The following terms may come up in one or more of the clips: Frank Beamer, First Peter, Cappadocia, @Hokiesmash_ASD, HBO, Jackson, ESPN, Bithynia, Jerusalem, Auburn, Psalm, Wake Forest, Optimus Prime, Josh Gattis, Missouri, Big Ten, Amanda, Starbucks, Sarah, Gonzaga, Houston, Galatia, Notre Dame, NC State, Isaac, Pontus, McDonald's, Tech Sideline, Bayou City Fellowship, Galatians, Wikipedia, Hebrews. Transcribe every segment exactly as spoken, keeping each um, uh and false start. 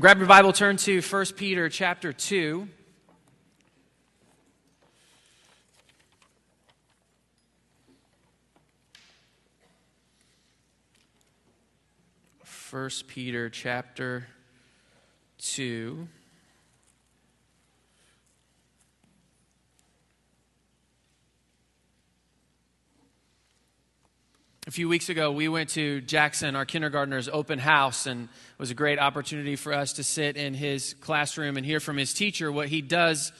Grab your Bible, turn to First Peter chapter two. First Peter chapter two. A few weeks ago, we went to Jackson, our kindergartner's open house, and it was a great opportunity for us to sit in his classroom and hear from his teacher what he does,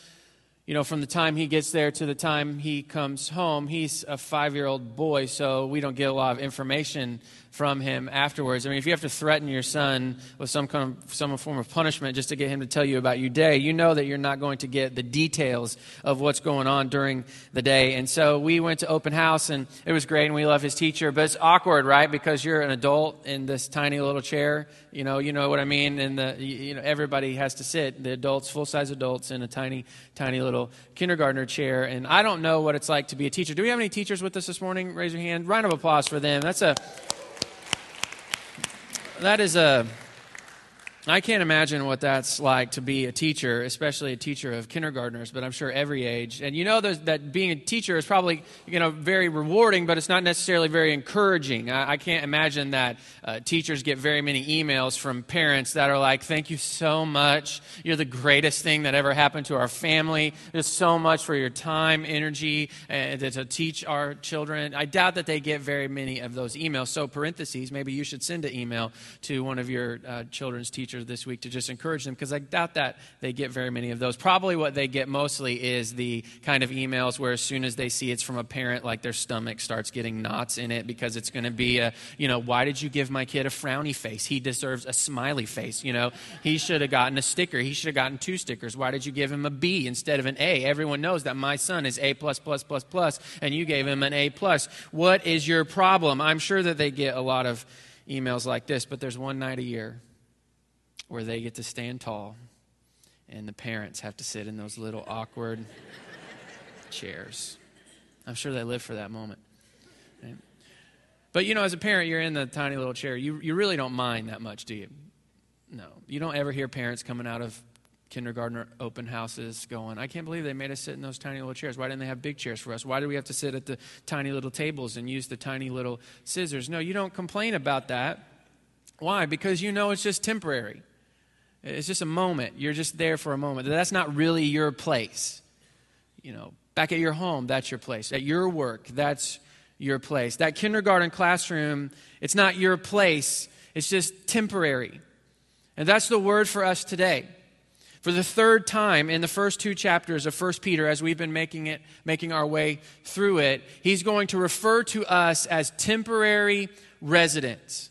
you know, from the time he gets there to the time he comes home. He's a five-year-old boy, so we don't get a lot of information from him afterwards. I mean, if you have to threaten your son with some kind of, some form of punishment just to get him to tell you about your day, you know that you're not going to get the details of what's going on during the day. And so we went to open house, and it was great, and we love his teacher, but it's awkward, right? Because you're an adult in this tiny little chair. You know, you know what I mean? And the, you know, everybody has to sit, the adults, full-size adults, in a tiny, tiny little kindergartner chair. And I don't know what it's like to be a teacher. Do we have any teachers with us this morning? Raise your hand. Round of applause for them. That's a... That is a, I can't imagine what that's like to be a teacher, especially a teacher of kindergartners, but I'm sure every age. And you know that being a teacher is probably, you know, very rewarding, but it's not necessarily very encouraging. I, I can't imagine that uh, teachers get very many emails from parents that are like, thank you so much. You're the greatest thing that ever happened to our family. There's so much for your time, energy, uh, to teach our children. I doubt that they get very many of those emails. So parentheses, maybe you should send an email to one of your uh, children's teachers this week to just encourage them, because I doubt that they get very many of those. Probably what they get mostly is the kind of emails where as soon as they see it's from a parent, like their stomach starts getting knots in it, because it's going to be a, you know, why did you give my kid a frowny face? He deserves a smiley face, you know. He should have gotten a sticker. He should have gotten two stickers. Why did you give him a B instead of an A? Everyone knows that my son is A plus plus plus plus, and you gave him an A plus. What is your problem? I'm sure that they get a lot of emails like this, but there's one night a year where they get to stand tall and the parents have to sit in those little awkward chairs. I'm sure they live for that moment. Right? But, you know, as a parent, you're in the tiny little chair. You you really don't mind that much, do you? No. You don't ever hear parents coming out of kindergarten open houses going, I can't believe they made us sit in those tiny little chairs. Why didn't they have big chairs for us? Why do we have to sit at the tiny little tables and use the tiny little scissors? No, you don't complain about that. Why? Because you know it's just temporary. It's just a moment. You're just there for a moment. That's not really your place. You know, back at your home, that's your place. At your work, that's your place. That kindergarten classroom, it's not your place. It's just temporary. And that's the word for us today. For the third time in the first two chapters of First Peter, as we've been making it, making our way through it, he's going to refer to us as temporary residents,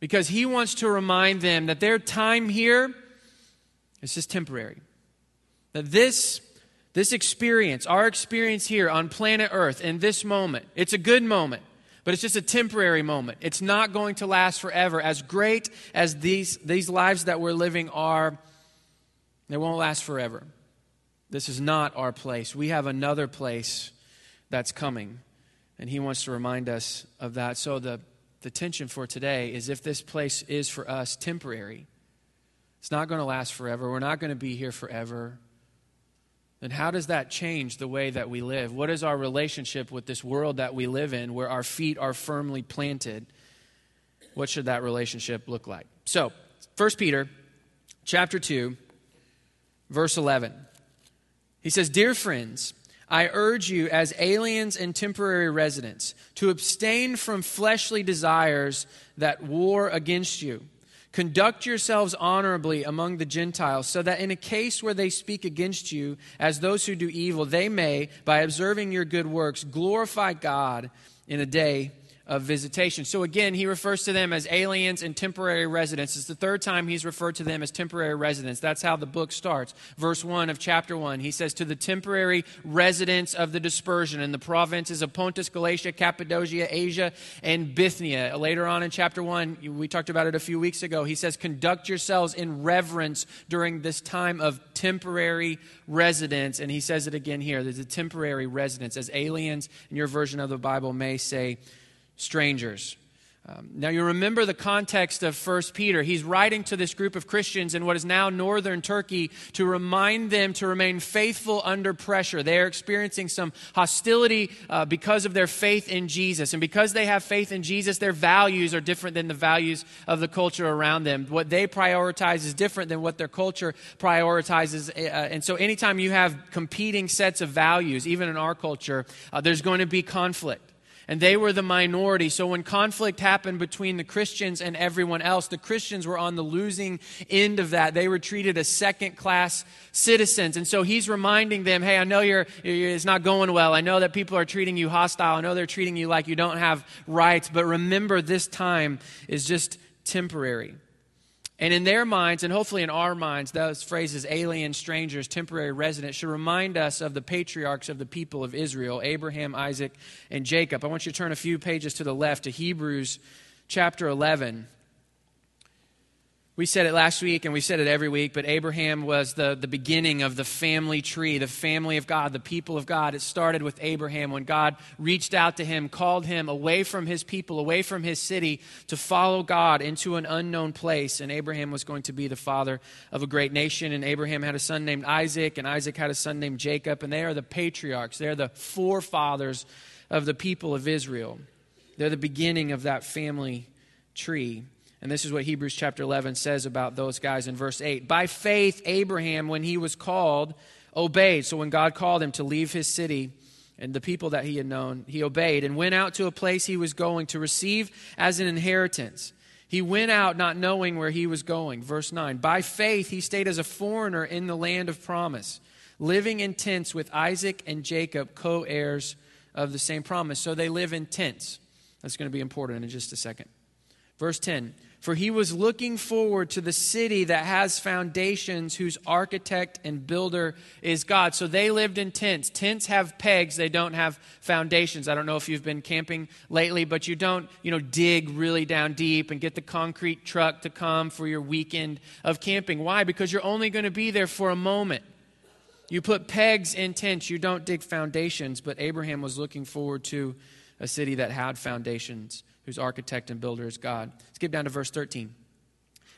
because he wants to remind them that their time here is just temporary. That this, this experience, our experience here on planet Earth in this moment, it's a good moment, but it's just a temporary moment. It's not going to last forever. As great as these, these lives that we're living are, they won't last forever. This is not our place. We have another place that's coming, and he wants to remind us of that. So the The tension for today is, if this place is for us temporary, it's not going to last forever, we're not going to be here forever, then how does that change the way that we live? What is our relationship with this world that we live in, where our feet are firmly planted? What should that relationship look like? So, First Peter chapter two, verse eleven. He says, "Dear friends, I urge you as aliens and temporary residents to abstain from fleshly desires that war against you. Conduct yourselves honorably among the Gentiles, so that in a case where they speak against you as those who do evil, they may, by observing your good works, glorify God in a day of visitation." So again, he refers to them as aliens and temporary residents. It's the third time he's referred to them as temporary residents. That's how the book starts. Verse one of chapter one, he says, "To the temporary residents of the dispersion in the provinces of Pontus, Galatia, Cappadocia, Asia, and Bithynia." Later on in chapter one, we talked about it a few weeks ago, he says, "Conduct yourselves in reverence during this time of temporary residence." And he says it again here, there's a temporary residence, as aliens, in your version of the Bible may say strangers. Um, now, you remember the context of First Peter. He's writing to this group of Christians in what is now northern Turkey to remind them to remain faithful under pressure. They are experiencing some hostility uh, because of their faith in Jesus. And because they have faith in Jesus, their values are different than the values of the culture around them. What they prioritize is different than what their culture prioritizes. Uh, and so anytime you have competing sets of values, even in our culture, uh, there's going to be conflict. And they were the minority. So when conflict happened between the Christians and everyone else, the Christians were on the losing end of that. They were treated as second-class citizens. And so he's reminding them, hey, I know you're, you're, it's not going well. I know that people are treating you hostile. I know they're treating you like you don't have rights. But remember, this time is just temporary. And in their minds, and hopefully in our minds, those phrases, alien, strangers, temporary residents, should remind us of the patriarchs of the people of Israel, Abraham, Isaac, and Jacob. I want you to turn a few pages to the left to Hebrews chapter eleven. We said it last week and we said it every week, but Abraham was the, the beginning of the family tree, the family of God, the people of God. It started with Abraham when God reached out to him, called him away from his people, away from his city, to follow God into an unknown place. And Abraham was going to be the father of a great nation. And Abraham had a son named Isaac, and Isaac had a son named Jacob. And they are the patriarchs. They're the forefathers of the people of Israel. They're the beginning of that family tree. And this is what Hebrews chapter eleven says about those guys in verse eight. By faith, Abraham, when he was called, obeyed. So when God called him to leave his city and the people that he had known, he obeyed and went out to a place he was going to receive as an inheritance. He went out not knowing where he was going. Verse nine, by faith, he stayed as a foreigner in the land of promise, living in tents with Isaac and Jacob, co-heirs of the same promise. So they live in tents. That's going to be important in just a second. Verse ten, for he was looking forward to the city that has foundations, whose architect and builder is God. So they lived in tents. Tents have pegs. They don't have foundations. I don't know if you've been camping lately, but you don't, you know, dig really down deep and get the concrete truck to come for your weekend of camping. Why? Because you're only going to be there for a moment. You put pegs in tents. You don't dig foundations. But Abraham was looking forward to a city that had foundations, whose architect and builder is God. Skip down to verse thirteen.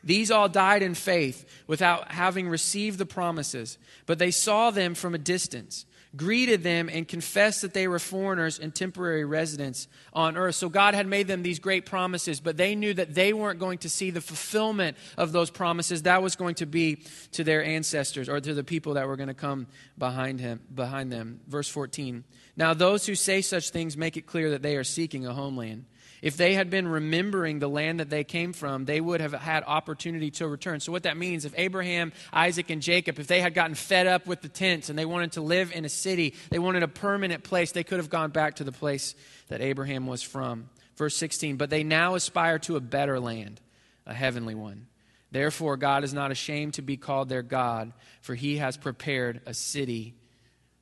These all died in faith without having received the promises, but they saw them from a distance, greeted them, and confessed that they were foreigners and temporary residents on earth. So God had made them these great promises, but they knew that they weren't going to see the fulfillment of those promises. That was going to be to their ancestors or to the people that were going to come behind him, behind them. Verse fourteen. Now those who say such things make it clear that they are seeking a homeland. If they had been remembering the land that they came from, they would have had opportunity to return. So what that means, if Abraham, Isaac, and Jacob, if they had gotten fed up with the tents and they wanted to live in a city, they wanted a permanent place, they could have gone back to the place that Abraham was from. Verse sixteen, but they now aspire to a better land, a heavenly one. Therefore, God is not ashamed to be called their God, for he has prepared a city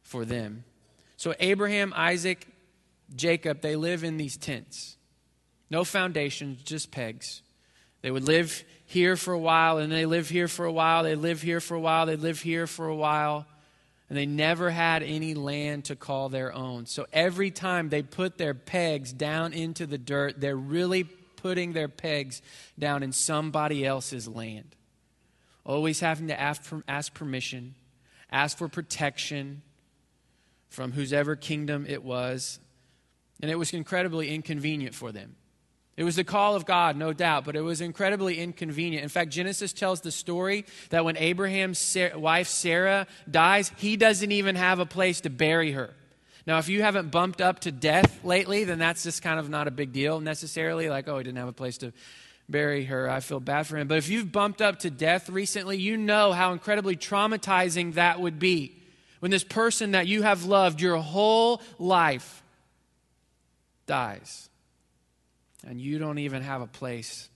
for them. So Abraham, Isaac, Jacob, they live in these tents. No foundations, just pegs. They would live here for a while, and they live here for a while, they live here for a while, they live here for a while, and they never had any land to call their own. So every time they put their pegs down into the dirt, they're really putting their pegs down in somebody else's land. Always having to ask, ask permission, ask for protection from whosever kingdom it was. And it was incredibly inconvenient for them. It was the call of God, no doubt, but it was incredibly inconvenient. In fact, Genesis tells the story that when Abraham's wife Sarah dies, he doesn't even have a place to bury her. Now, if you haven't bumped up to death lately, then that's just kind of not a big deal necessarily. Like, oh, he didn't have a place to bury her. I feel bad for him. But if you've bumped up to death recently, you know how incredibly traumatizing that would be. When this person that you have loved your whole life dies, and you don't even have a place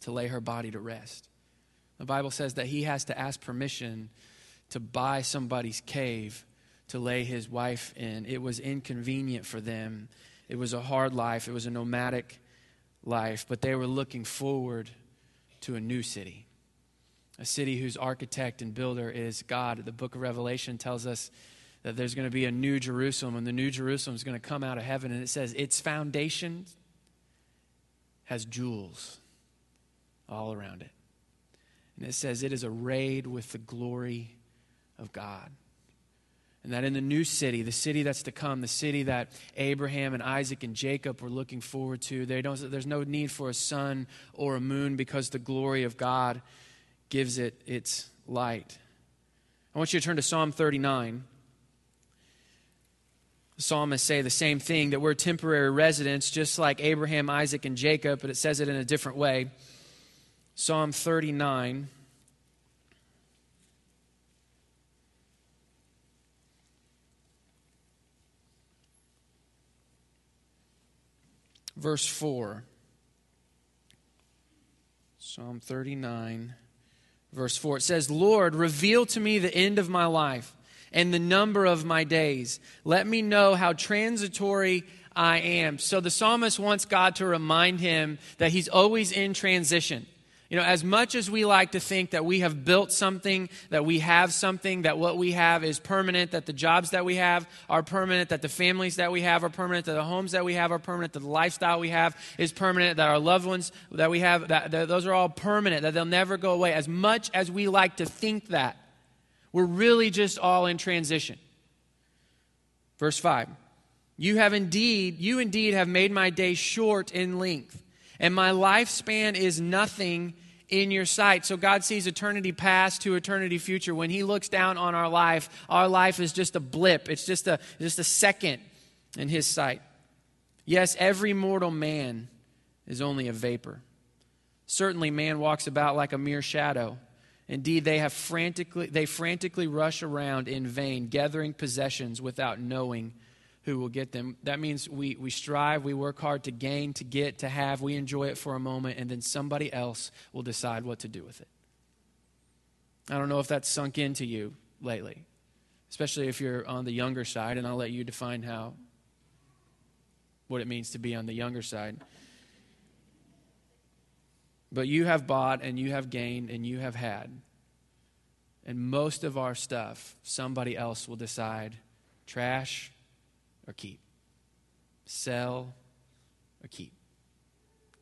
to lay her body to rest. The Bible says that he has to ask permission to buy somebody's cave to lay his wife in. It was inconvenient for them. It was a hard life. It was a nomadic life. But they were looking forward to a new city, a city whose architect and builder is God. The book of Revelation tells us that there's going to be a new Jerusalem, and the new Jerusalem is going to come out of heaven. And it says its foundations has jewels all around it. And it says it is arrayed with the glory of God. And that in the new city, the city that's to come, the city that Abraham and Isaac and Jacob were looking forward to, they don't, there's no need for a sun or a moon because the glory of God gives it its light. I want you to turn to Psalm thirty-nine. The psalmists say the same thing, that we're temporary residents just like Abraham, Isaac, and Jacob, but it says it in a different way. Psalm thirty-nine. Verse four. Psalm thirty-nine, verse four. It says, Lord, reveal to me the end of my life and the number of my days. Let me know how transitory I am. So the psalmist wants God to remind him that he's always in transition. You know, as much as we like to think that we have built something, that we have something, that what we have is permanent, that the jobs that we have are permanent, that the families that we have are permanent, that the homes that we have are permanent, that the lifestyle we have is permanent, that our loved ones that we have, that, that those are all permanent, that they'll never go away. As much as we like to think that, we're really just all in transition. Verse five, you have indeed, you indeed have made my day short in length, and my lifespan is nothing in your sight. So God sees eternity past to eternity future. When he looks down on our life, our life is just a blip. It's just a, just a second in his sight. Yes, every mortal man is only a vapor. Certainly man walks about like a mere shadow. Indeed, they have frantically they frantically rush around in vain, gathering possessions without knowing who will get them. That means we we strive, we work hard to gain, to get, to have. We enjoy it for a moment, and then somebody else will decide what to do with it. I don't know if that's sunk into you lately, especially if you're on the younger side, and I'll let you define how, what it means to be on the younger side. But you have bought, and you have gained, and you have had. And most of our stuff, somebody else will decide, trash or keep, sell or keep,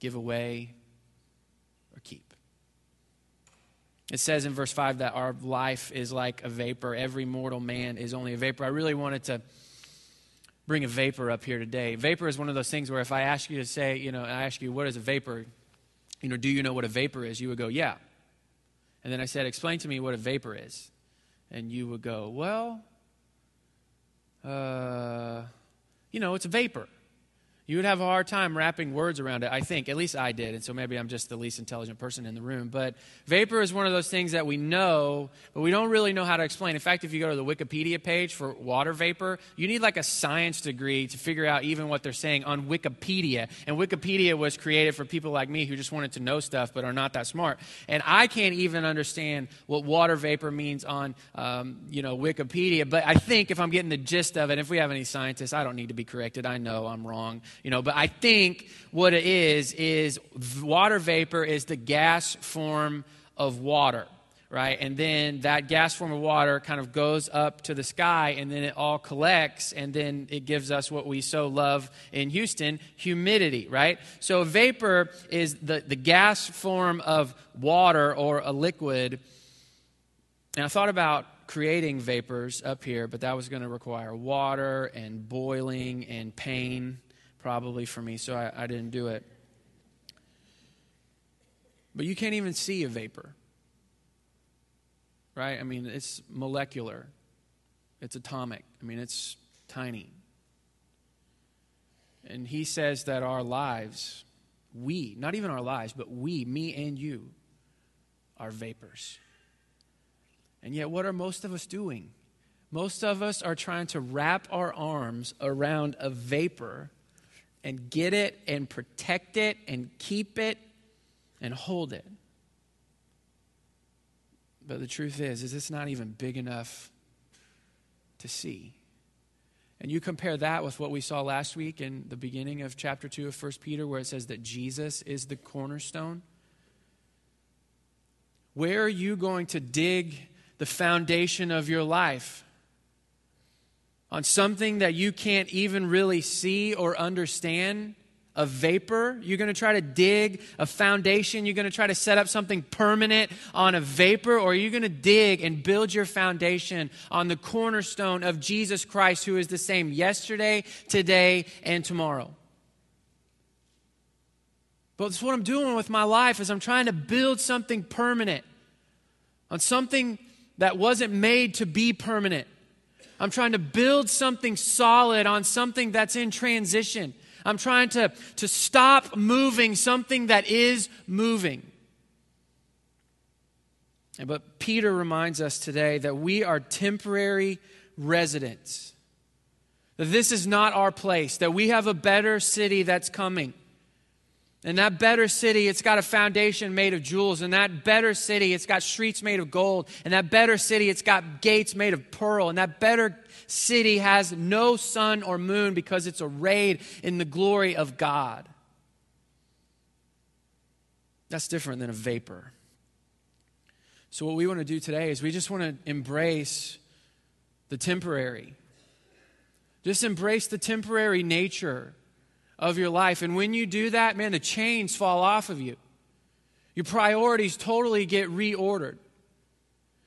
give away or keep. It says in verse five that our life is like a vapor. Every mortal man is only a vapor. I really wanted to bring a vapor up here today. Vapor is one of those things where if I ask you to say, you know, I ask you, what is a vapor? You know, do you know what a vapor is? You would go, yeah. And then I said, explain to me what a vapor is. And you would go, well, Uh, you know, it's a vapor. You would have a hard time wrapping words around it, I think. At least I did, and so maybe I'm just the least intelligent person in the room. But vapor is one of those things that we know, but we don't really know how to explain. In fact, if you go to the Wikipedia page for water vapor, you need like a science degree to figure out even what they're saying on Wikipedia. And Wikipedia was created for people like me who just wanted to know stuff but are not that smart. And I can't even understand what water vapor means on, um, you know, Wikipedia. But I think if I'm getting the gist of it, if we have any scientists, I don't need to be corrected. I know I'm wrong. You know, but I think what it is, is water vapor is the gas form of water, right? And then that gas form of water kind of goes up to the sky, and then it all collects, and then it gives us what we so love in Houston, humidity, right? So vapor is the, the gas form of water or a liquid. And I thought about creating vapors up here, but that was going to require water and boiling and pain, probably, for me, so I, I didn't do it. But you can't even see a vapor, right? I mean, it's molecular. It's atomic. I mean, it's tiny. And he says that our lives, we, not even our lives, but we, me and you, are vapors. And yet, what are most of us doing? Most of us are trying to wrap our arms around a vapor and get it, and protect it, and keep it, and hold it. But the truth is, is it's not even big enough to see. And you compare that with what we saw last week in the beginning of chapter two of First Peter, where it says that Jesus is the cornerstone. Where are you going to dig the foundation of your life? On something that you can't even really see or understand, a vapor. You're going to try to dig a foundation. You're going to try to set up something permanent on a vapor, or you're going to dig and build your foundation on the cornerstone of Jesus Christ, who is the same yesterday, today, and tomorrow. But that's what I'm doing with my life, is I'm trying to build something permanent on something that wasn't made to be permanent. I'm trying to build something solid on something that's in transition. I'm trying to, to stop moving something that is moving. But Peter reminds us today that we are temporary residents. That this is not our place. That we have a better city that's coming. And that better city, it's got a foundation made of jewels. And that better city, it's got streets made of gold. And that better city, it's got gates made of pearl. And that better city has no sun or moon, because it's arrayed in the glory of God. That's different than a vapor. So what we want to do today is we just want to embrace the temporary. Just embrace the temporary nature of your life. And when you do that, man, the chains fall off of you. Your priorities totally get reordered.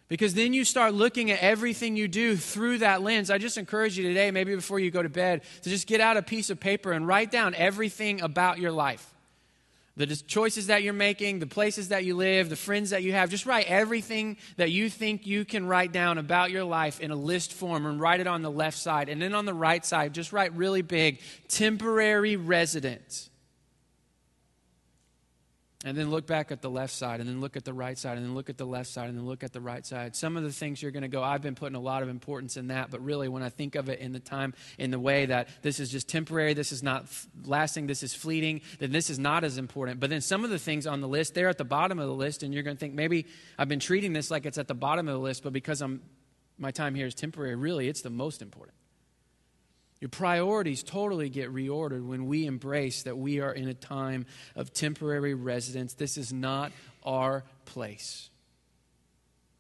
Because then you start looking at everything you do through that lens. I just encourage you today, maybe before you go to bed, to just get out a piece of paper and write down everything about your life. The choices that you're making, the places that you live, the friends that you have. Just write everything that you think you can write down about your life in a list form, and write it on the left side. And then on the right side, just write really big, temporary residence. And then look back at the left side, and then look at the right side, and then look at the left side, and then look at the right side. Some of the things you're going to go, I've been putting a lot of importance in that, but really when I think of it in the time, in the way that this is just temporary, this is not f- lasting, this is fleeting, then this is not as important. But then some of the things on the list, they're at the bottom of the list, and you're going to think, maybe I've been treating this like it's at the bottom of the list, but because I'm, my time here is temporary, really it's the most important. Your priorities totally get reordered when we embrace that we are in a time of temporary residence. This is not our place.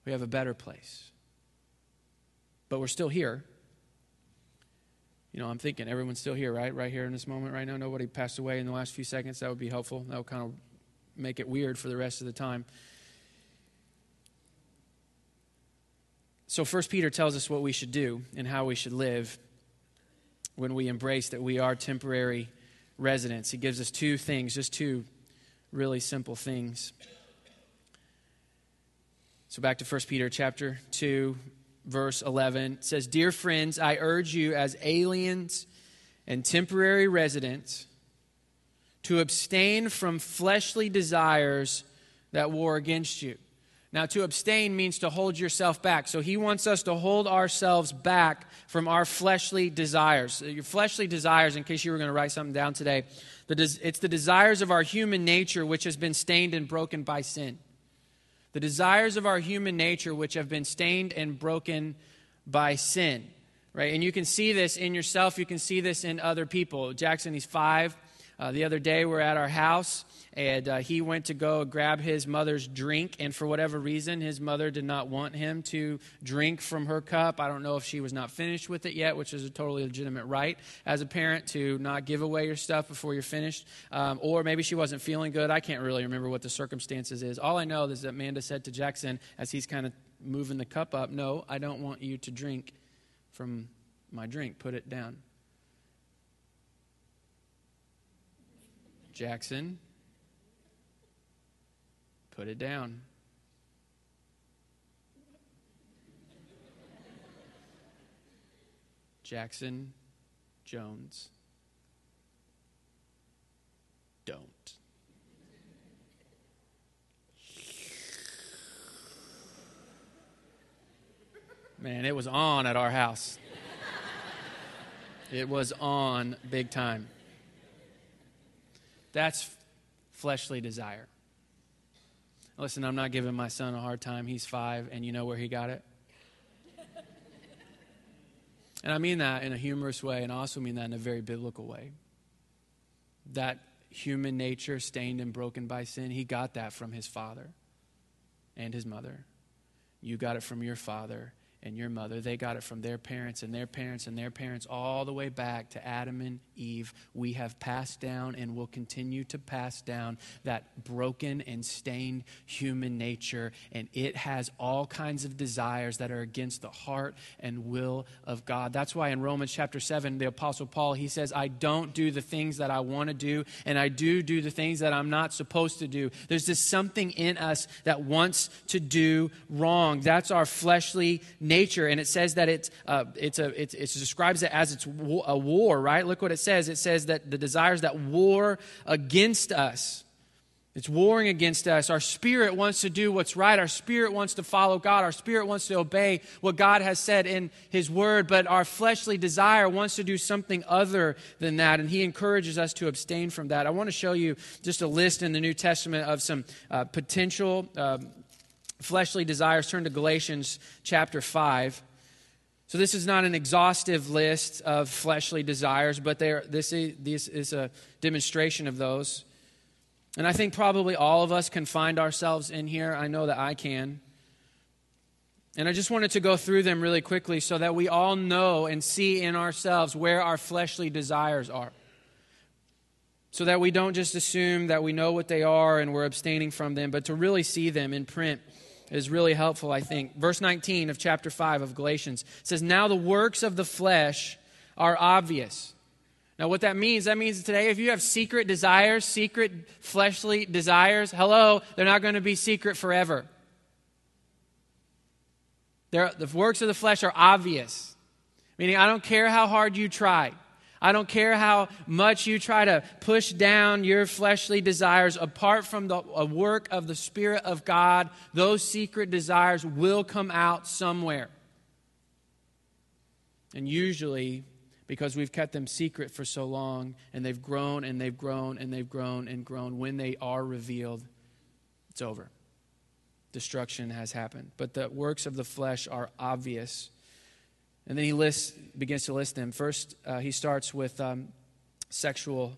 We have a better place. But we're still here. You know, I'm thinking everyone's still here, right? Right here in this moment right now. Nobody passed away in the last few seconds. That would be helpful. That would kind of make it weird for the rest of the time. So First Peter tells us what we should do and how we should live when we embrace that we are temporary residents. He gives us two things, just two really simple things. So back to First Peter chapter two, verse eleven. It says, "Dear friends, I urge you as aliens and temporary residents to abstain from fleshly desires that war against you." Now, to abstain means to hold yourself back. So he wants us to hold ourselves back from our fleshly desires. Your fleshly desires, in case you were going to write something down today, it's the desires of our human nature which has been stained and broken by sin. The desires of our human nature which have been stained and broken by sin. Right? And you can see this in yourself. You can see this in other people. Jackson, he's five. Uh, the other day, we're at our house, and uh, he went to go grab his mother's drink, and for whatever reason, his mother did not want him to drink from her cup. I don't know if she was not finished with it yet, which is a totally legitimate right as a parent to not give away your stuff before you're finished, um, or maybe she wasn't feeling good. I can't really remember what the circumstances is. All I know is that Amanda said to Jackson, as he's kind of moving the cup up, "No, I don't want you to drink from my drink. Put it down." Jackson, put it down. Jackson Jones, don't. Man, it was on at our house. It was on big time. That's fleshly desire. Listen, I'm not giving my son a hard time. He's five, and you know where he got it? And I mean that in a humorous way, and I also mean that in a very biblical way. That human nature stained and broken by sin, he got that from his father and his mother. You got it from your father and your mother. They got it from their parents and their parents and their parents all the way back to Adam and Eve. We have passed down and will continue to pass down that broken and stained human nature, and it has all kinds of desires that are against the heart and will of God. That's why in Romans chapter seven, the Apostle Paul, he says, I don't do the things that I want to do, and I do do the things that I'm not supposed to do. There's this something in us that wants to do wrong. That's our fleshly nature, and it says that it's uh, it's a it's, it describes it as it's a war, right? Look what it says. It says that the desires that war against us. It's warring against us. Our spirit wants to do what's right. Our spirit wants to follow God. Our spirit wants to obey what God has said in His Word. But our fleshly desire wants to do something other than that. And He encourages us to abstain from that. I want to show you just a list in the New Testament of some uh, potential uh, fleshly desires. Turn to Galatians chapter five. So this is not an exhaustive list of fleshly desires, but they are, this, is, this is a demonstration of those. And I think probably all of us can find ourselves in here. I know that I can. And I just wanted to go through them really quickly so that we all know and see in ourselves where our fleshly desires are, so that we don't just assume that we know what they are and we're abstaining from them, but to really see them in print is really helpful, I think. Verse nineteen of chapter five of Galatians says, now the works of the flesh are obvious. Now, what that means, that means today, if you have secret desires, secret fleshly desires, hello, they're not going to be secret forever. They're, the works of the flesh are obvious, meaning I don't care how hard you try. I don't care how much you try to push down your fleshly desires. Apart from the a work of the Spirit of God, those secret desires will come out somewhere. And usually, because we've kept them secret for so long, and they've grown and they've grown and they've grown and grown. When they are revealed, it's over. Destruction has happened. But the works of the flesh are obvious. And then he lists, begins to list them. First, uh, he starts with um, sexual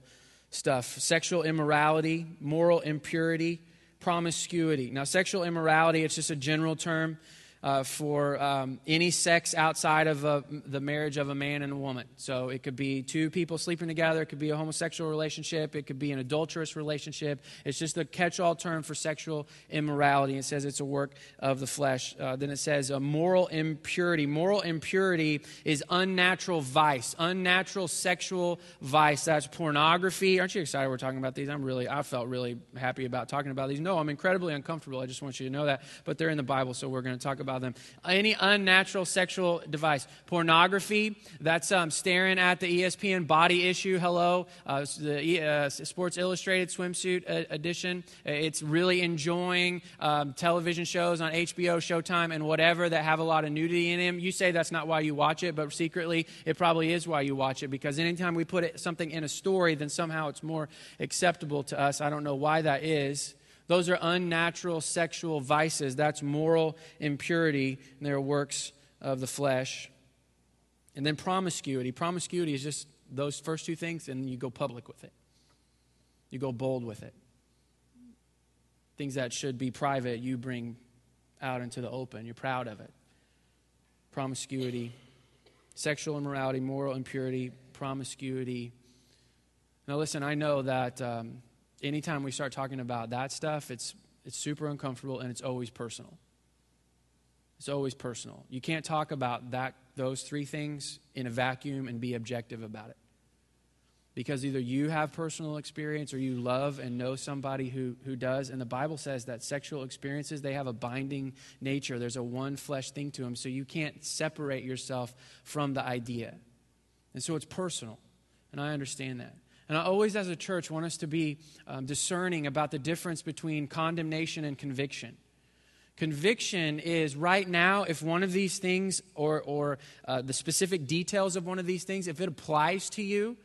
stuff. Sexual immorality, moral impurity, promiscuity. Now, sexual immorality, it's just a general term. Uh, for um, any sex outside of a, the marriage of a man and a woman. So it could be two people sleeping together. It could be a homosexual relationship. It could be an adulterous relationship. It's just a catch-all term for sexual immorality. It says it's a work of the flesh. Uh, then it says a moral impurity. Moral impurity is unnatural vice, unnatural sexual vice. That's pornography. Aren't you excited we're talking about these? I'm really, I felt really happy about talking about these. No, I'm incredibly uncomfortable. I just want you to know that. But they're in the Bible, so we're going to talk about them. Any unnatural sexual device. Pornography, that's um, staring at the E S P N body issue, hello, uh, the uh, Sports Illustrated swimsuit edition. It's really enjoying um, television shows on H B O, Showtime, and whatever that have a lot of nudity in them. You say that's not why you watch it, but secretly it probably is why you watch it, because anytime we put it, something in a story, then somehow it's more acceptable to us. I don't know why that is. Those are unnatural sexual vices. That's moral impurity, and they're works of the flesh. And then promiscuity. Promiscuity is just those first two things, and you go public with it. You go bold with it. Things that should be private, you bring out into the open. You're proud of it. Promiscuity, sexual immorality, moral impurity, promiscuity. Now listen, I know that... Um, Anytime we start talking about that stuff, it's it's super uncomfortable, and it's always personal. It's always personal. You can't talk about that those three things in a vacuum and be objective about it. Because either you have personal experience or you love and know somebody who, who does. And the Bible says that sexual experiences, they have a binding nature. There's a one flesh thing to them. So you can't separate yourself from the idea. And so it's personal. And I understand that. And I always, as a church, want us to be um, discerning about the difference between condemnation and conviction. Conviction is right now, if one of these things or, or uh, the specific details of one of these things, if it applies to you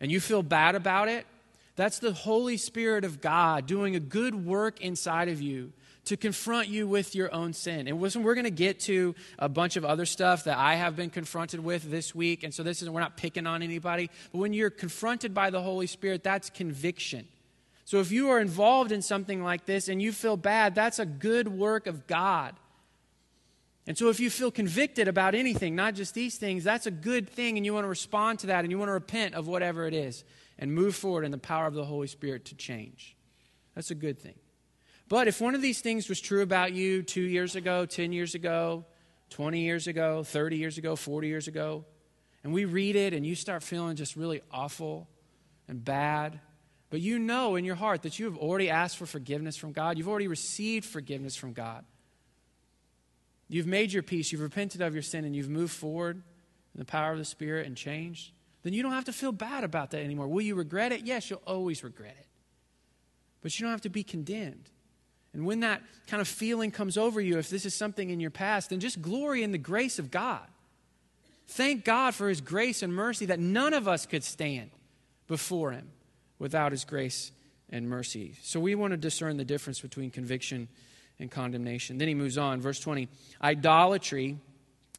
and you feel bad about it, that's the Holy Spirit of God doing a good work inside of you to confront you with your own sin. And listen, we're going to get to a bunch of other stuff that I have been confronted with this week. And so this is, we're not picking on anybody. But when you're confronted by the Holy Spirit, that's conviction. So if you are involved in something like this and you feel bad, that's a good work of God. And so if you feel convicted about anything, not just these things, that's a good thing, and you want to respond to that, and you want to repent of whatever it is and move forward in the power of the Holy Spirit to change. That's a good thing. But if one of these things was true about you two years ago, ten years ago, twenty years ago, thirty years ago, forty years ago, and we read it and you start feeling just really awful and bad, but you know in your heart that you have already asked for forgiveness from God. You've already received forgiveness from God. You've made your peace, you've repented of your sin, and you've moved forward in the power of the Spirit and changed, then you don't have to feel bad about that anymore. Will you regret it? Yes, you'll always regret it. But you don't have to be condemned. And when that kind of feeling comes over you, if this is something in your past, then just glory in the grace of God. Thank God for His grace and mercy that none of us could stand before Him without His grace and mercy. So we want to discern the difference between conviction and condemnation. Then he moves on. Verse twenty, idolatry.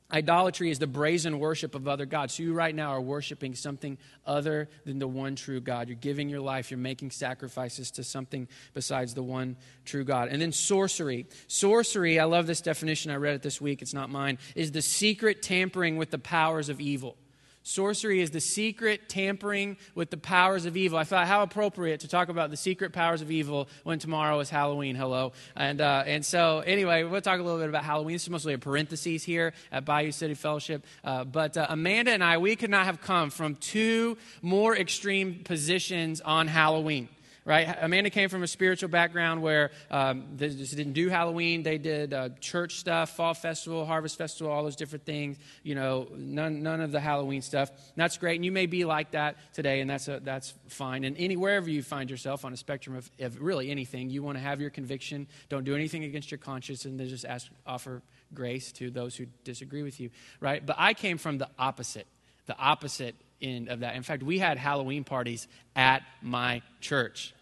Idolatry is the brazen worship of other gods. So you right now are worshiping something other than the one true God. You're giving your life. You're making sacrifices to something besides the one true God. And then sorcery. Sorcery, I love this definition. I read it this week. It's not mine. Is the secret tampering with the powers of evil. Sorcery is the secret tampering with the powers of evil. I thought how appropriate to talk about the secret powers of evil when tomorrow is Halloween. Hello. And uh, and so anyway, we'll talk a little bit about Halloween. This is mostly a parenthesis here at Bayou City Fellowship. Uh, but uh, Amanda and I, we could not have come from two more extreme positions on Halloween. Right? Amanda came from a spiritual background where um, they just didn't do Halloween. They did uh, church stuff, fall festival, harvest festival, all those different things. You know, none none of the Halloween stuff. And that's great. And you may be like that today, and that's a, that's fine. And any, wherever you find yourself on a spectrum of, of really anything, you want to have your conviction. Don't do anything against your conscience, and then just ask, offer grace to those who disagree with you. Right? But I came from the opposite. The opposite end of that. In fact, we had Halloween parties at my church.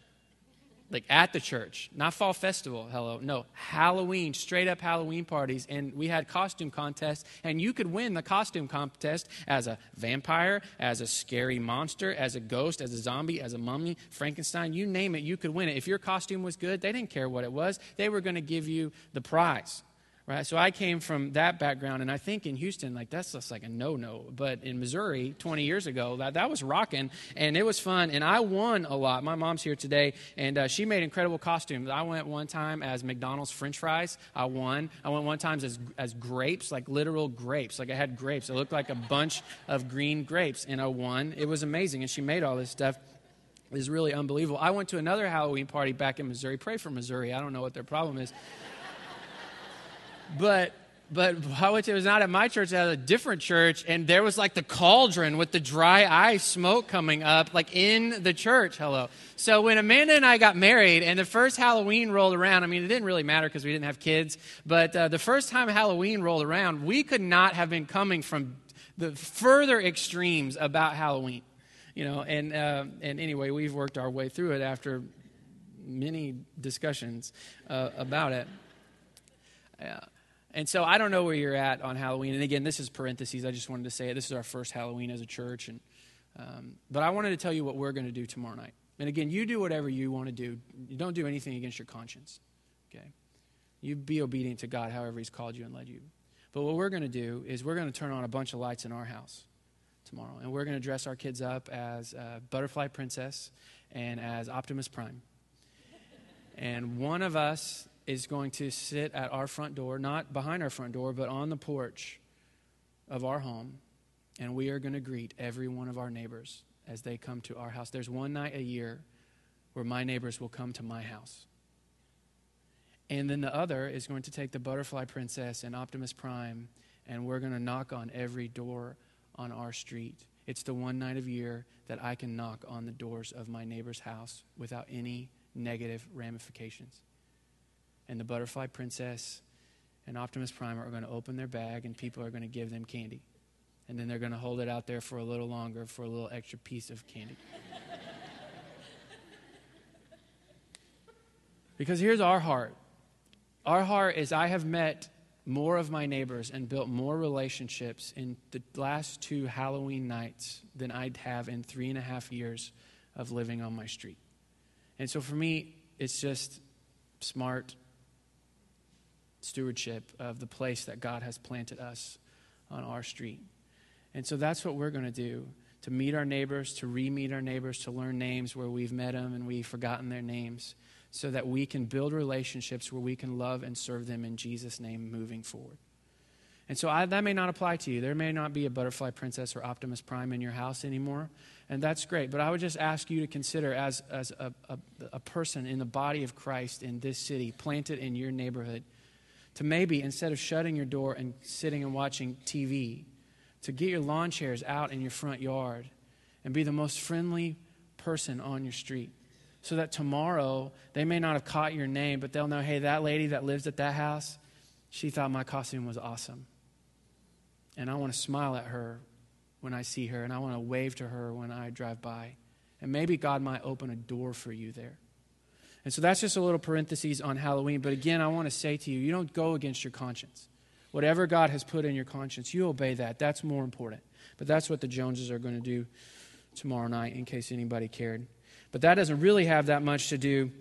Like at the church, not fall festival, hello, no, Halloween, straight up Halloween parties. And we had costume contests, and you could win the costume contest as a vampire, as a scary monster, as a ghost, as a zombie, as a mummy, Frankenstein, you name it, you could win it. If your costume was good, they didn't care what it was. They were going to give you the prize. Right, so I came from that background, and I think in Houston, like, that's just like a no-no. But in Missouri, twenty years ago, that, that was rocking, and it was fun, and I won a lot. My mom's here today, and uh, she made incredible costumes. I went one time as McDonald's French fries. I won. I went one time as as grapes, like literal grapes. Like, I had grapes. It looked like a bunch of green grapes, and I won. It was amazing, and she made all this stuff. It was really unbelievable. I went to another Halloween party back in Missouri. Pray for Missouri. I don't know what their problem is. But but I went to, it was not at my church, it was at a different church, and there was like the cauldron with the dry ice smoke coming up, like in the church, hello. So when Amanda and I got married, and the first Halloween rolled around, I mean, it didn't really matter because we didn't have kids, but uh, the first time Halloween rolled around, we could not have been coming from the further extremes about Halloween, you know, and uh, and anyway, we've worked our way through it after many discussions uh, about it. Yeah. And so I don't know where you're at on Halloween. And again, this is parentheses. I just wanted to say it. This is our first Halloween as a church. And um, but I wanted to tell you what we're going to do tomorrow night. And again, you do whatever you want to do. You don't do anything against your conscience. Okay, you be obedient to God however He's called you and led you. But what we're going to do is we're going to turn on a bunch of lights in our house tomorrow. And we're going to dress our kids up as uh, Butterfly Princess and as Optimus Prime. And one of us is going to sit at our front door, not behind our front door, but on the porch of our home, and we are going to greet every one of our neighbors as they come to our house. There's one night a year where my neighbors will come to my house. And then the other is going to take the Butterfly Princess and Optimus Prime, and we're going to knock on every door on our street. It's the one night of year that I can knock on the doors of my neighbor's house without any negative ramifications. And the Butterfly Princess and Optimus Prime are going to open their bag, and people are going to give them candy. And then they're going to hold it out there for a little longer for a little extra piece of candy. Because here's our heart. Our heart is, I have met more of my neighbors and built more relationships in the last two Halloween nights than I'd have in three and a half years of living on my street. And so for me, it's just smart stewardship of the place that God has planted us on our street. And so that's what we're going to do, to meet our neighbors, to re-meet our neighbors, to learn names where we've met them and we've forgotten their names, so that we can build relationships where we can love and serve them in Jesus' name moving forward. And so I, that may not apply to you. There may not be a butterfly princess or Optimus Prime in your house anymore, and that's great. But I would just ask you to consider as, as a, a, a person in the body of Christ in this city, planted in your neighborhood, to maybe instead of shutting your door and sitting and watching T V, to get your lawn chairs out in your front yard and be the most friendly person on your street, so that tomorrow they may not have caught your name, but they'll know, hey, that lady that lives at that house, she thought my costume was awesome. And I want to smile at her when I see her, and I want to wave to her when I drive by. And maybe God might open a door for you there. And so that's just a little parenthesis on Halloween. But again, I want to say to you, you don't go against your conscience. Whatever God has put in your conscience, you obey that. That's more important. But that's what the Joneses are going to do tomorrow night, in case anybody cared. But that doesn't really have that much to do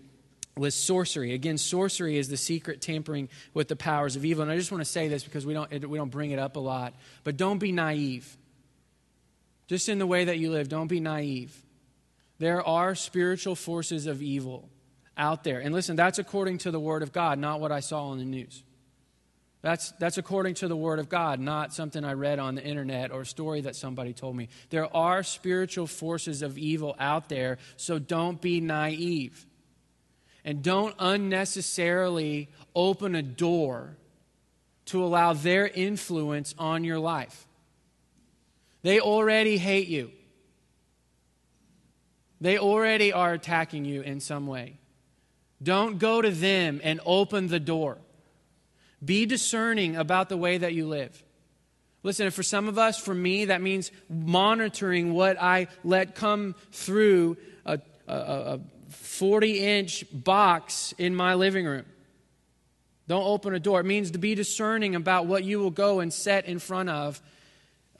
with sorcery. Again, sorcery is the secret tampering with the powers of evil. And I just want to say this because we don't we don't bring it up a lot. But don't be naive. Just in the way that you live, don't be naive. There are spiritual forces of evil out there. And listen, that's according to the Word of God, not what I saw on the news. That's that's according to the Word of God, not something I read on the internet or a story that somebody told me. There are spiritual forces of evil out there, so don't be naive. And don't unnecessarily open a door to allow their influence on your life. They already hate you. They already are attacking you in some way. Don't go to them and open the door. Be discerning about the way that you live. Listen, for some of us, for me, that means monitoring what I let come through a forty-inch box in my living room. Don't open a door. It means to be discerning about what you will go and set in front of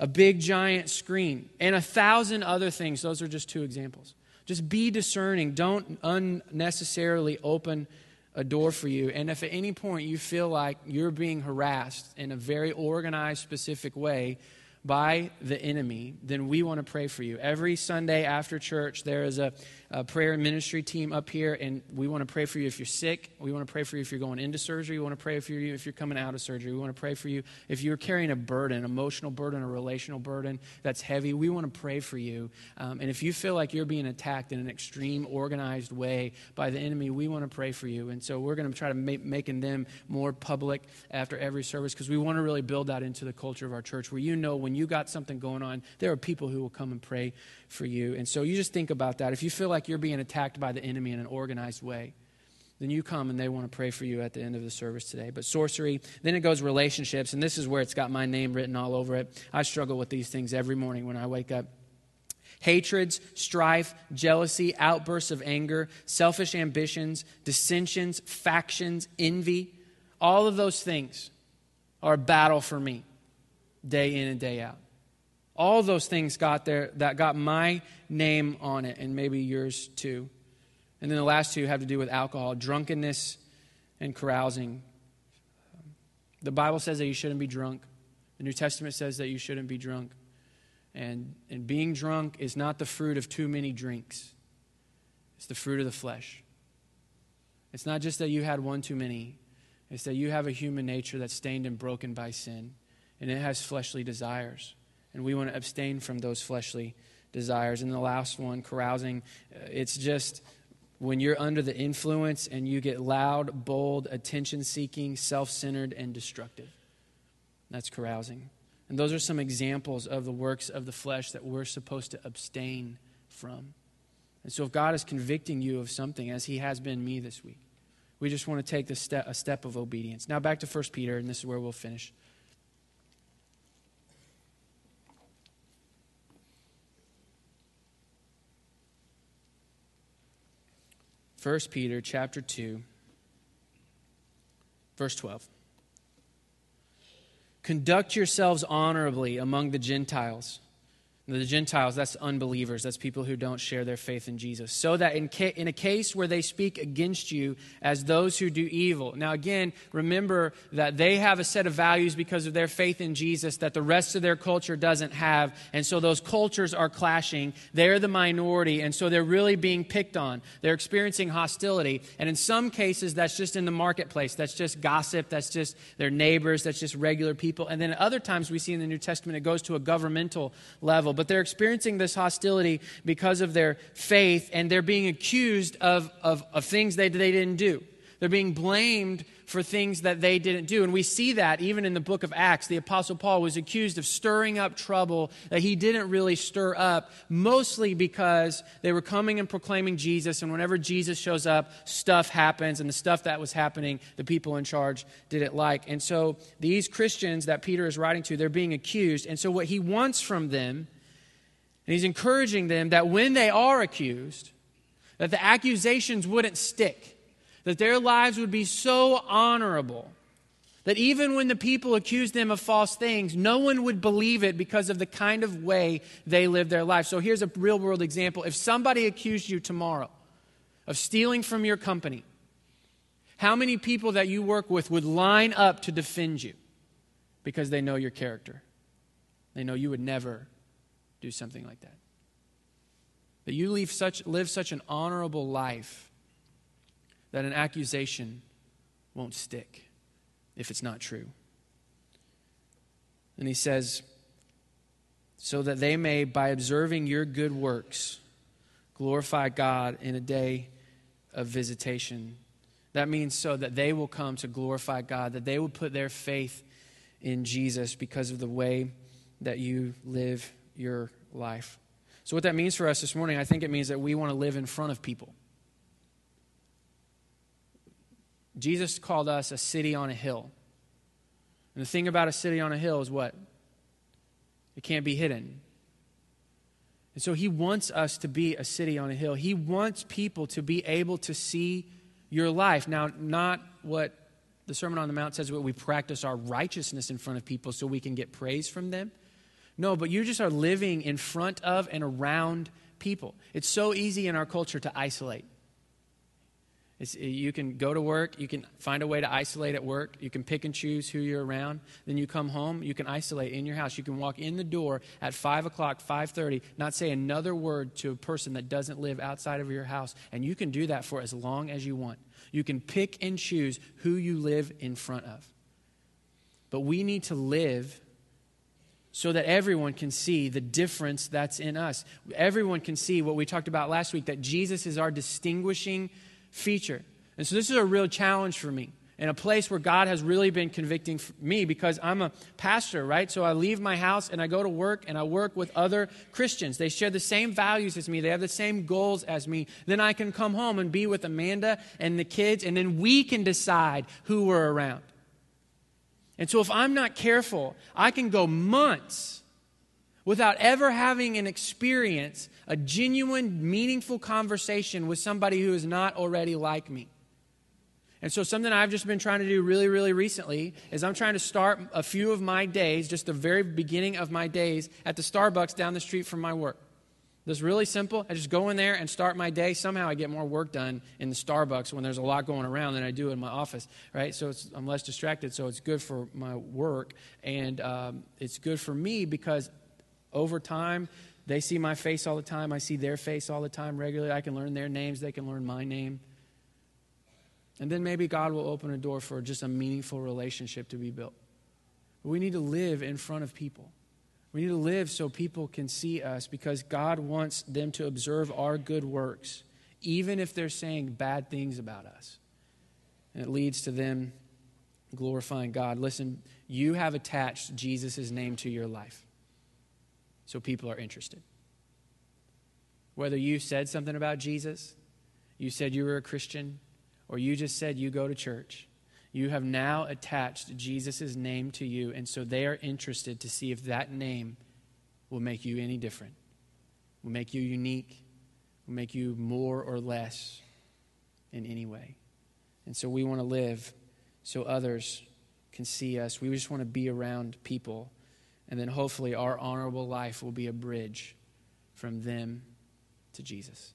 a big, giant screen and a thousand other things. Those are just two examples. Just be discerning. Don't unnecessarily open a door for you. And if at any point you feel like you're being harassed in a very organized, specific way by the enemy, then we want to pray for you. Every Sunday after church, there is a, a prayer ministry team up here, and we want to pray for you if you're sick. We want to pray for you if you're going into surgery. We want to pray for you if you're coming out of surgery. We want to pray for you if you're carrying a burden, emotional burden, a relational burden that's heavy. We want to pray for you. Um, and if you feel like you're being attacked in an extreme, organized way by the enemy, we want to pray for you. And so we're going to try to make making them more public after every service, because we want to really build that into the culture of our church, where you know when When you got something going on, there are people who will come and pray for you. And so you just think about that. If you feel like you're being attacked by the enemy in an organized way, then you come and they want to pray for you at the end of the service today. But sorcery, then it goes relationships, and this is where it's got my name written all over it. I struggle with these things every morning when I wake up. Hatreds, strife, jealousy, outbursts of anger, selfish ambitions, dissensions, factions, envy. All of those things are a battle for me, day in and day out. All those things got there that got my name on it, and maybe yours too. And then the last two have to do with alcohol, drunkenness and carousing. The Bible says that you shouldn't be drunk. The New Testament says that you shouldn't be drunk. And and being drunk is not the fruit of too many drinks. It's the fruit of the flesh. It's not just that you had one too many. It's that you have a human nature that's stained and broken by sin. And it has fleshly desires. And we want to abstain from those fleshly desires. And the last one, carousing, it's just when you're under the influence and you get loud, bold, attention-seeking, self-centered, and destructive. That's carousing. And those are some examples of the works of the flesh that we're supposed to abstain from. And so if God is convicting you of something, as he has been me this week, we just want to take the step, a step of obedience. Now back to First Peter, and this is where we'll finish. First Peter chapter two, verse twelve. Conduct yourselves honorably among the Gentiles, The Gentiles, that's unbelievers. That's people who don't share their faith in Jesus. So that in, ca- in a case where they speak against you as those who do evil. Now again, remember that they have a set of values because of their faith in Jesus that the rest of their culture doesn't have. And so those cultures are clashing. They're the minority. And so they're really being picked on. They're experiencing hostility. And in some cases, that's just in the marketplace. That's just gossip. That's just their neighbors. That's just regular people. And then other times we see in the New Testament, it goes to a governmental level. But they're experiencing this hostility because of their faith, and they're being accused of, of, of things they, they didn't do. They're being blamed for things that they didn't do. And we see that even in the book of Acts. The Apostle Paul was accused of stirring up trouble that he didn't really stir up, mostly because they were coming and proclaiming Jesus. And whenever Jesus shows up, stuff happens. And the stuff that was happening, the people in charge didn't like. And so these Christians that Peter is writing to, they're being accused. And so what he wants from them, and he's encouraging them that when they are accused, that the accusations wouldn't stick, that their lives would be so honorable that even when the people accused them of false things, no one would believe it because of the kind of way they lived their life. So here's a real-world example. If somebody accused you tomorrow of stealing from your company, how many people that you work with would line up to defend you because they know your character? They know you would never do something like that. That you live such, live such an honorable life that an accusation won't stick if it's not true. And he says, so that they may, by observing your good works, glorify God in a day of visitation. That means so that they will come to glorify God, that they will put their faith in Jesus because of the way that you live your life. So what that means for us this morning, I think it means that we want to live in front of people. Jesus called us a city on a hill. And the thing about a city on a hill is what? It can't be hidden. And so he wants us to be a city on a hill. He wants people to be able to see your life. Now, not what the Sermon on the Mount says, what we practice our righteousness in front of people so we can get praise from them. No, but you just are living in front of and around people. It's so easy in our culture to isolate. It's, you can go to work. You can find a way to isolate at work. You can pick and choose who you're around. Then you come home. You can isolate in your house. You can walk in the door at five o'clock, five thirty, not say another word to a person that doesn't live outside of your house. And you can do that for as long as you want. You can pick and choose who you live in front of. But we need to live so that everyone can see the difference that's in us. Everyone can see what we talked about last week, that Jesus is our distinguishing feature. And so this is a real challenge for me, in a place where God has really been convicting me, because I'm a pastor, right? So I leave my house and I go to work and I work with other Christians. They share the same values as me. They have the same goals as me. Then I can come home and be with Amanda and the kids, and then we can decide who we're around. And so if I'm not careful, I can go months without ever having an experience, a genuine, meaningful conversation with somebody who is not already like me. And so something I've just been trying to do really, really recently is I'm trying to start a few of my days, just the very beginning of my days, at the Starbucks down the street from my work. It's really simple. I just go in there and start my day. Somehow I get more work done in the Starbucks when there's a lot going around than I do in my office, right? So it's, I'm less distracted, so it's good for my work. And um, it's good for me because over time, they see my face all the time. I see their face all the time regularly. I can learn their names. They can learn my name. And then maybe God will open a door for just a meaningful relationship to be built. But we need to live in front of people. We need to live so people can see us, because God wants them to observe our good works, even if they're saying bad things about us. And it leads to them glorifying God. Listen, you have attached Jesus' name to your life, so people are interested. Whether you said something about Jesus, you said you were a Christian, or you just said you go to church, you have now attached Jesus' name to you, and so they are interested to see if that name will make you any different, will make you unique, will make you more or less in any way. And so we want to live so others can see us. We just want to be around people. And then hopefully our honorable life will be a bridge from them to Jesus.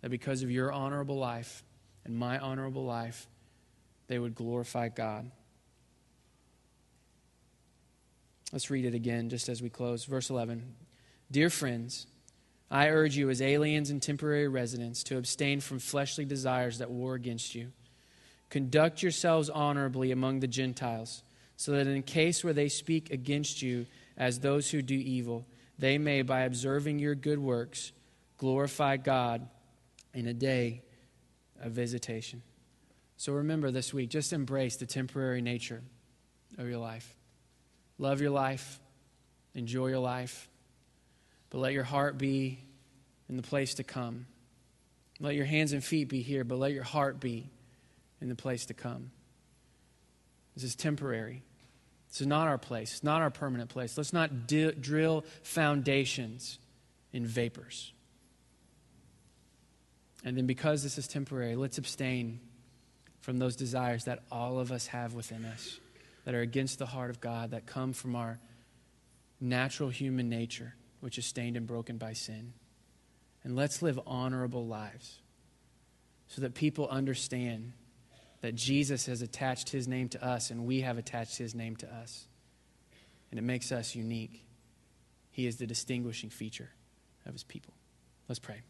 That because of your honorable life and my honorable life, they would glorify God. Let's read it again just as we close. Verse eleven. Dear friends, I urge you as aliens and temporary residents to abstain from fleshly desires that war against you. Conduct yourselves honorably among the Gentiles, so that in case where they speak against you as those who do evil, they may, by observing your good works, glorify God in a day of visitation. So remember this week, just embrace the temporary nature of your life. Love your life, enjoy your life, but let your heart be in the place to come. Let your hands and feet be here, but let your heart be in the place to come. This is temporary. This is not our place. It's not our permanent place. Let's not d- drill foundations in vapors. And then because this is temporary, let's abstain from those desires that all of us have within us, that are against the heart of God, that come from our natural human nature, which is stained and broken by sin. And let's live honorable lives so that people understand that Jesus has attached his name to us and we have attached his name to us. And it makes us unique. He is the distinguishing feature of his people. Let's pray.